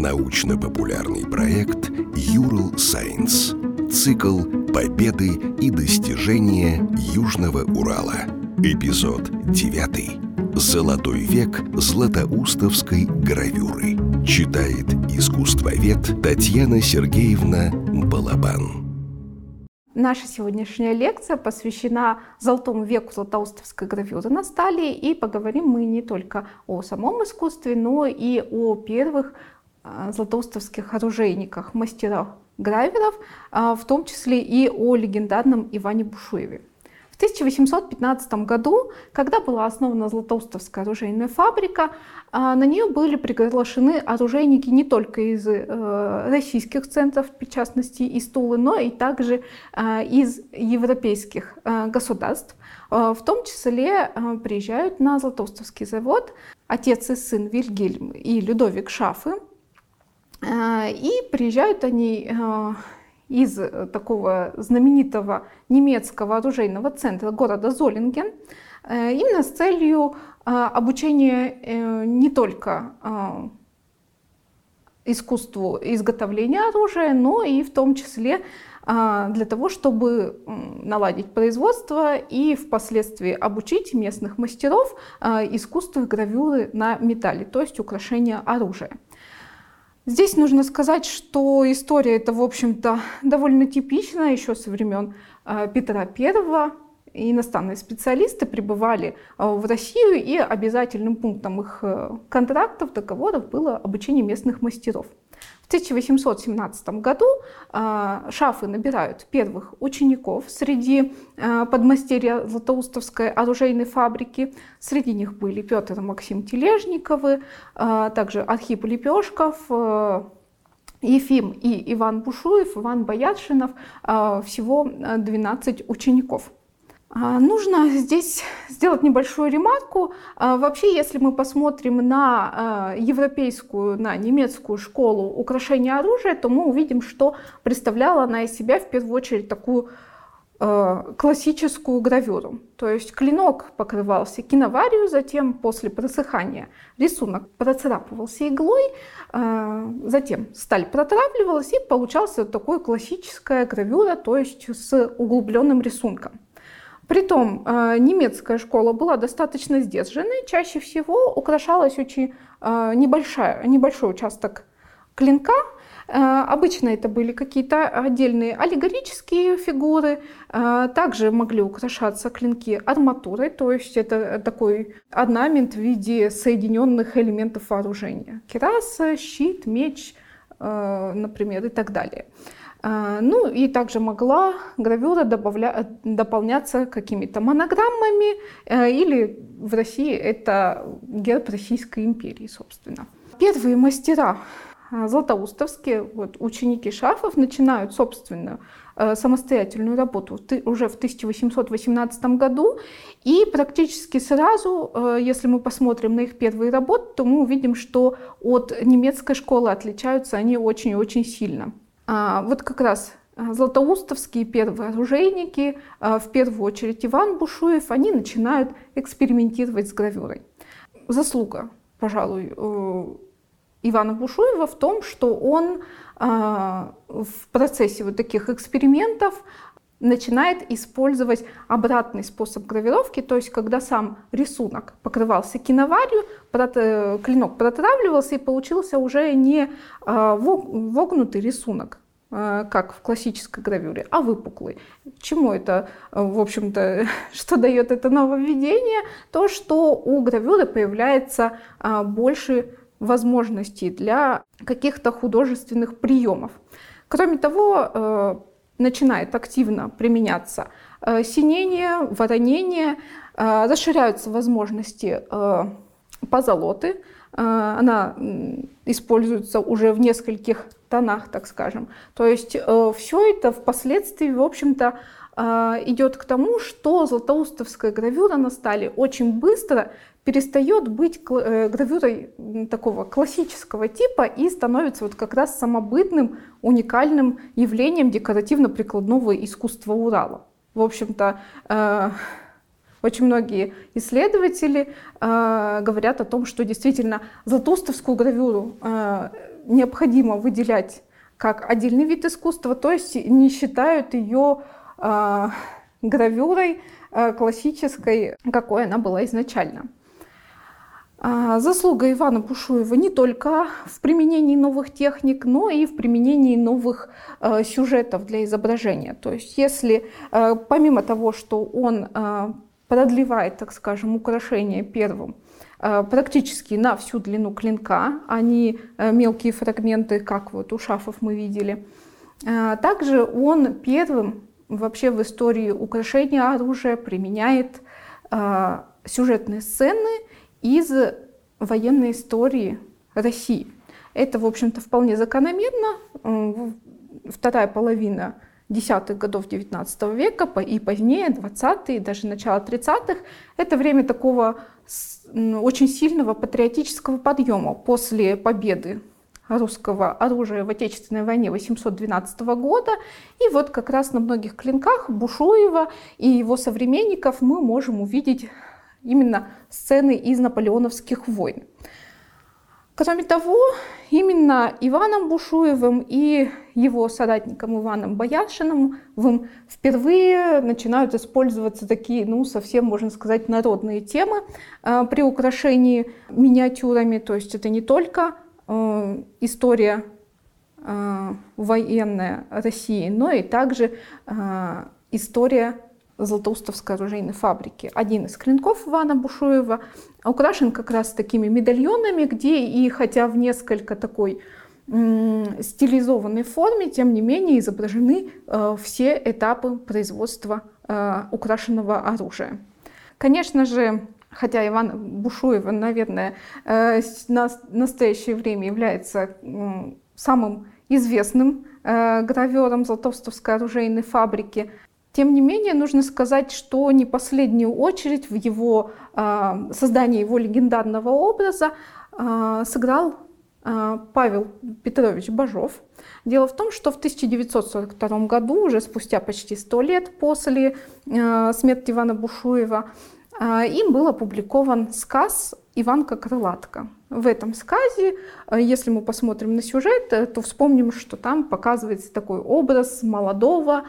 Научно-популярный проект «Ural Science». Цикл «Победы и достижения Южного Урала». Эпизод 9. «Золотой век златоустовской гравюры». Читает искусствовед Татьяна Сергеевна Балабан. Наша сегодняшняя лекция посвящена золотому веку златоустовской гравюры на стали, и поговорим мы не только о самом искусстве, но и о первых златоустовских оружейниках, мастерах граверов, в том числе и о легендарном Иване Бушуеве. В 1815 году, когда была основана Златоустовская оружейная фабрика, на нее были приглашены оружейники не только из российских центров, в частности из Тулы, но и также из европейских государств. В том числе приезжают на Златоустовский завод отец и сын Вильгельм и Людовик Шафы. И приезжают они из такого знаменитого немецкого оружейного центра города Золинген, именно с целью обучения не только искусству изготовления оружия, но и в том числе для того, чтобы наладить производство и впоследствии обучить местных мастеров искусству гравюры на металле, то есть украшения оружия. Здесь нужно сказать, что история эта, в общем-то, довольно типична. Еще со времен Петра I иностранные специалисты прибывали в Россию, и обязательным пунктом их контрактов, договоров было обучение местных мастеров. В 1817 году Шафы набирают первых учеников среди подмастерья Златоустовской оружейной фабрики. Среди них были Петр и Максим Тележниковы, также Архип Лепешков, Ефим и Иван Бушуев, Иван Бояршинов. Всего 12 учеников. Нужно здесь сделать небольшую ремарку. Вообще, если мы посмотрим на европейскую, на немецкую школу украшения оружия, то мы увидим, что представляла она из себя в первую очередь такую классическую гравюру. То есть клинок покрывался киноварью, затем после просыхания рисунок процарапывался иглой, затем сталь протравливалась, и получалась такая классическая гравюра, то есть с углубленным рисунком. Притом немецкая школа была достаточно сдержанной, чаще всего украшалась очень небольшой участок клинка. Обычно это были какие-то отдельные аллегорические фигуры, также могли украшаться клинки арматурой, то есть это такой орнамент в виде соединенных элементов вооружения: кираса, щит, меч, например, и так далее. Ну и также могла гравюра дополняться какими-то монограммами, или в России это герб Российской империи, собственно. Первые мастера златоустовские, ученики Шафов, начинают собственную самостоятельную работу уже в 1818 году. И практически сразу, если мы посмотрим на их первые работы, то мы увидим, что от немецкой школы отличаются они очень-очень сильно. Как раз златоустовские первые оружейники, в первую очередь Иван Бушуев, они начинают экспериментировать с гравюрой. Заслуга, пожалуй, Ивана Бушуева в том, что он в процессе таких экспериментов начинает использовать обратный способ гравировки, то есть когда сам рисунок покрывался киноварью, клинок протравливался, и получился уже не вогнутый рисунок, как в классической гравюре, а выпуклый. Чему это, в общем-то, что дает это нововведение? То, что у гравюры появляется больше возможностей для каких-то художественных приемов. Кроме того, начинает активно применяться синение, воронение, расширяются возможности позолоты. Она используется уже в нескольких тонах, так скажем. То есть все это впоследствии, в общем-то, идет к тому, что златоустовская гравюра на стали очень быстро перестает быть гравюрой такого классического типа и становится как раз самобытным, уникальным явлением декоративно-прикладного искусства Урала. В общем-то, Очень многие исследователи говорят о том, что действительно златоустовскую гравюру необходимо выделять как отдельный вид искусства, то есть не считают ее гравюрой классической, какой она была изначально. Заслуга Ивана Бушуева не только в применении новых техник, но и в применении новых сюжетов для изображения. То есть если, помимо того, что он продлевает, так скажем, украшение первым практически на всю длину клинка, а не мелкие фрагменты, как вот у шафов мы видели, также он первым вообще в истории украшения оружия применяет сюжетные сцены из военной истории России. Это, в общем-то, вполне закономерно. Вторая половина 10-х годов 19 века и позднее, 20-е, даже начало 30-х, это время такого очень сильного патриотического подъема после победы русского оружия в Отечественной войне 1812 года. И вот как раз на многих клинках Бушуева и его современников мы можем увидеть именно сцены из наполеоновских войн. Кроме того, именно Иваном Бушуевым и его соратником Иваном Бояршиновым впервые начинают использоваться такие, совсем, можно сказать, народные темы при украшении миниатюрами. То есть это не только история военная России, но и также история Златоустовской оружейной фабрики. Один из клинков Ивана Бушуева украшен как раз такими медальонами, где и хотя в несколько такой стилизованной форме, тем не менее изображены все этапы производства украшенного оружия. Конечно же, хотя Иван Бушуев, наверное, на настоящее время является самым известным гравёром Златоустовской оружейной фабрики, тем не менее, нужно сказать, что не последнюю очередь в его создании его легендарного образа сыграл Павел Петрович Бажов. Дело в том, что в 1942 году, уже спустя почти 100 лет после смерти Ивана Бушуева, им был опубликован сказ «Иванка Крылатка». В этом сказе, если мы посмотрим на сюжет, то вспомним, что там показывается такой образ молодого,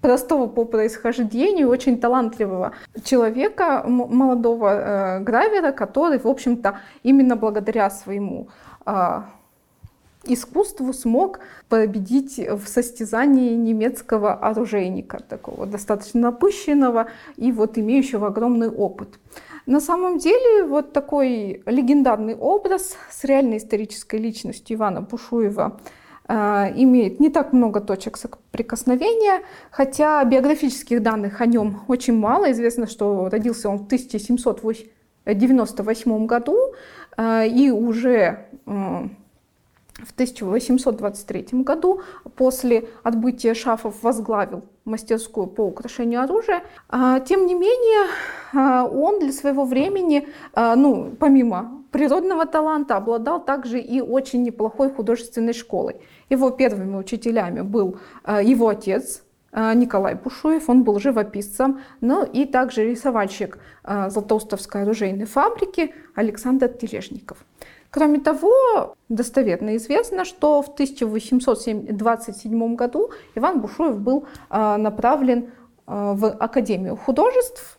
простого по происхождению, очень талантливого человека, молодого гравера, который, в общем-то, именно благодаря своему искусству смог победить в состязании немецкого оружейника, такого достаточно напыщенного и вот имеющего огромный опыт. На самом деле вот такой легендарный образ с реальной исторической личностью Ивана Бушуева имеет не так много точек соприкосновения, хотя биографических данных о нем очень мало. Известно, что родился он в 1798 году и уже в 1823 году после отбытия шафов возглавил мастерскую по украшению оружия. Тем не менее, он для своего времени, помимо природного таланта, обладал также и очень неплохой художественной школой. Его первыми учителями был его отец Николай Бушуев, он был живописцем, и также рисовальщик Златоустовской оружейной фабрики Александр Тележников. Кроме того, достоверно известно, что в 1827 году Иван Бушуев был направлен в Академию художеств,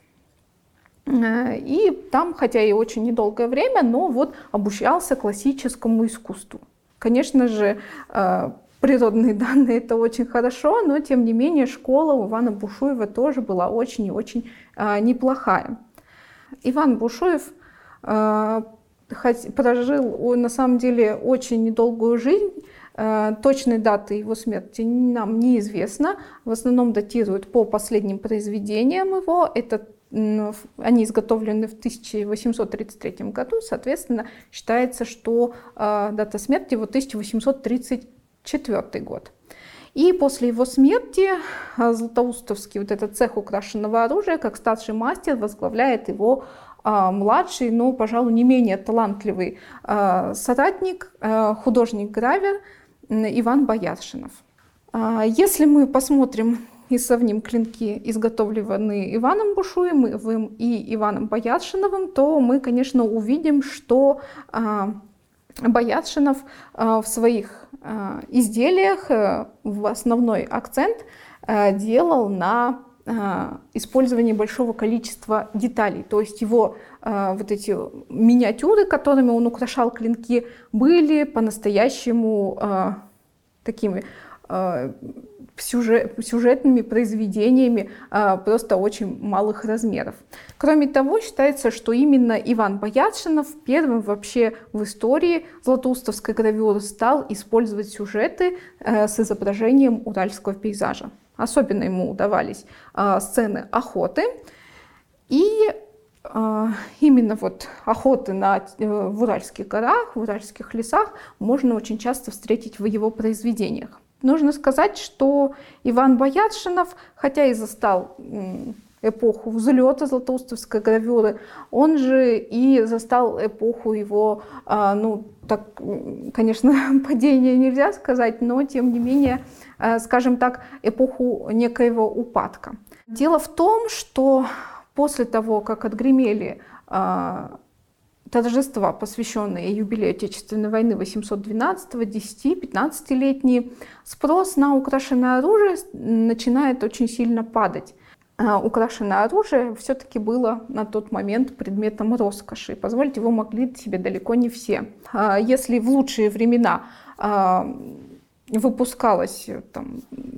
и там, хотя и очень недолгое время, но вот обучался классическому искусству. Конечно же, природные данные — это очень хорошо, но тем не менее школа у Ивана Бушуева тоже была очень и очень неплохая. Иван Бушуев прожил на самом деле очень недолгую жизнь. Точной даты его смерти нам неизвестно. В основном датируют по последним произведениям его. Они изготовлены в 1833 году. Соответственно, считается, что дата смерти его 1834 год. И после его смерти Златоустовский этот цех украшенного оружия как старший мастер возглавляет его младший, но, пожалуй, не менее талантливый соратник, художник-гравер Иван Бояршинов. Если мы посмотрим и сравним клинки, изготовленные Иваном Бушуевым и Иваном Бояршиновым, то мы, конечно, увидим, что Бояршинов в своих изделиях в основной акцент делал на использование большого количества деталей. То есть его вот эти миниатюры, которыми он украшал клинки, были по-настоящему такими сюжетными произведениями просто очень малых размеров. Кроме того, считается, что именно Иван Бояршинов первым вообще в истории златоустовской гравюры стал использовать сюжеты с изображением уральского пейзажа. Особенно ему удавались сцены охоты, и именно вот охоты в Уральских горах, в Уральских лесах можно очень часто встретить в его произведениях. Нужно сказать, что Иван Бояршинов, хотя и застал эпоху взлета златоустовской гравюры, он же и застал эпоху его, конечно, падения нельзя сказать, но тем не менее, скажем так, эпоху некоего упадка. Дело в том, что после того, как отгремели торжества, посвященные юбилею Отечественной войны 812-го, 10-15-летние, спрос на украшенное оружие начинает очень сильно падать. Украшенное оружие все-таки было на тот момент предметом роскоши. Позволить его могли себе далеко не все. Если в лучшие времена выпускалось,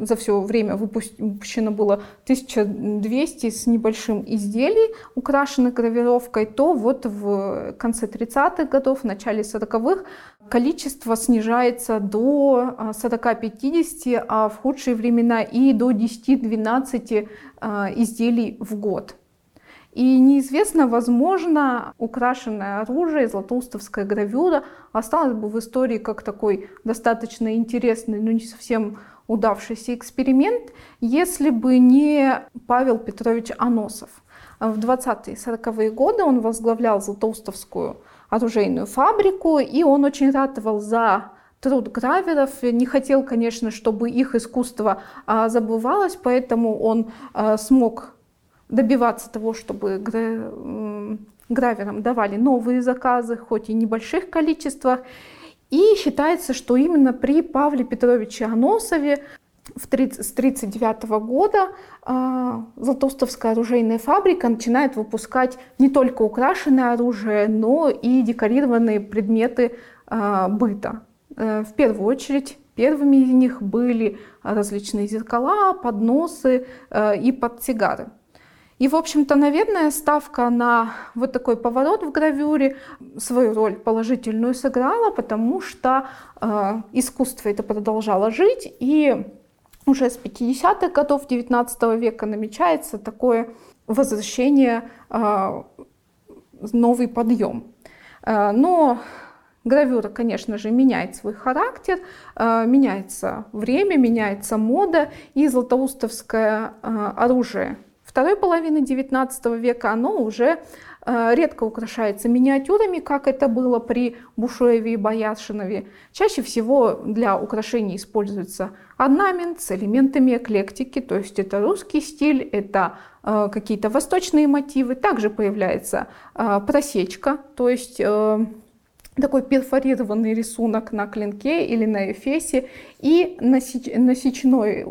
за все время выпущено было 1200 с небольшим изделий, украшенных гравировкой, то вот в конце 30-х годов, в начале 40-х количество снижается до 40-50, а в худшие времена и до 10-12 изделий в год. И неизвестно, возможно, украшенное оружие, златоустовская гравюра осталась бы в истории как такой достаточно интересный, но не совсем удавшийся эксперимент, если бы не Павел Петрович Аносов. В 20-е и 40-е годы он возглавлял златоустовскую оружейную фабрику, и он очень ратовал за труд граверов, не хотел, конечно, чтобы их искусство забывалось, поэтому он смог добиваться того, чтобы граверам давали новые заказы, хоть и в небольших количествах. И считается, что именно при Павле Петровиче Аносове с 1939 года Златоустовская оружейная фабрика начинает выпускать не только украшенное оружие, но и декорированные предметы быта. В первую очередь, первыми из них были различные зеркала, подносы и портсигары. И, в общем-то, наверное, ставка на вот такой поворот в гравюре свою роль положительную сыграла, потому что искусство это продолжало жить, и уже с 50-х годов XIX века намечается такое возвращение, новый подъем. Но гравюра, конечно же, меняет свой характер, меняется время, меняется мода, и златоустовское оружие второй половины XIX века оно уже редко украшается миниатюрами, как это было при Бушуеве и Бояршинове. Чаще всего для украшений используется орнамент с элементами эклектики, то есть это русский стиль, это какие-то восточные мотивы. Также появляется просечка, то есть такой перфорированный рисунок на клинке или на эфесе, и насечной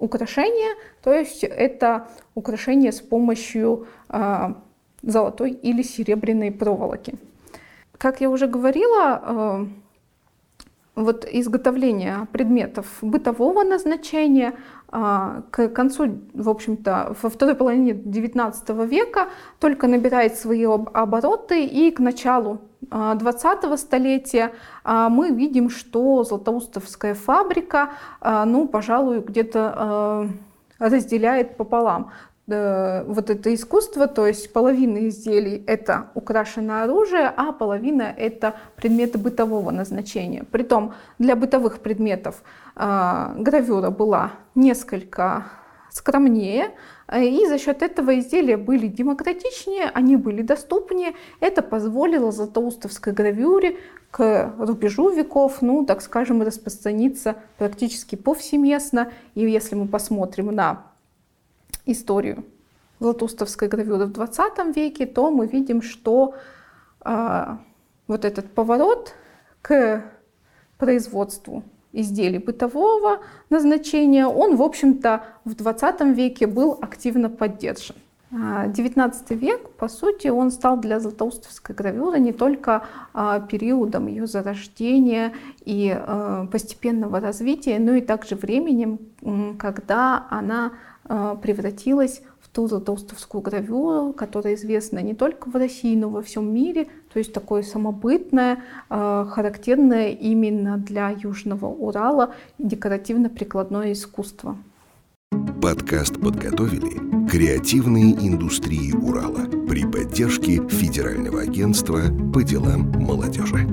украшение, то есть это украшение с помощью золотой или серебряной проволоки. Как я уже говорила, вот изготовление предметов бытового назначения к концу, в общем-то, во второй половине XIX века только набирает свои обороты, и к началу 20-го столетия мы видим, что Златоустовская фабрика, пожалуй, где-то разделяет пополам вот это искусство, то есть половина изделий — это украшенное оружие, а половина — это предметы бытового назначения. Притом для бытовых предметов гравюра была несколько скромнее, и за счет этого изделия были демократичнее, они были доступнее. Это позволило златоустовской гравюре к рубежу веков, так скажем, распространиться практически повсеместно. И если мы посмотрим на историю златоустовской гравюры в 20 веке, то мы видим, что вот этот поворот к производству изделий бытового назначения, он, в общем-то, в 20 веке был активно поддержан. 19 век, по сути, он стал для златоустовской гравюры не только периодом ее зарождения и постепенного развития, но и также временем, когда она превратилась в ту златоустовскую гравюру, которая известна не только в России, но и во всем мире, то есть такое самобытное, характерное именно для Южного Урала декоративно-прикладное искусство. Подкаст подготовили креативные индустрии Урала при поддержке Федерального агентства по делам молодежи.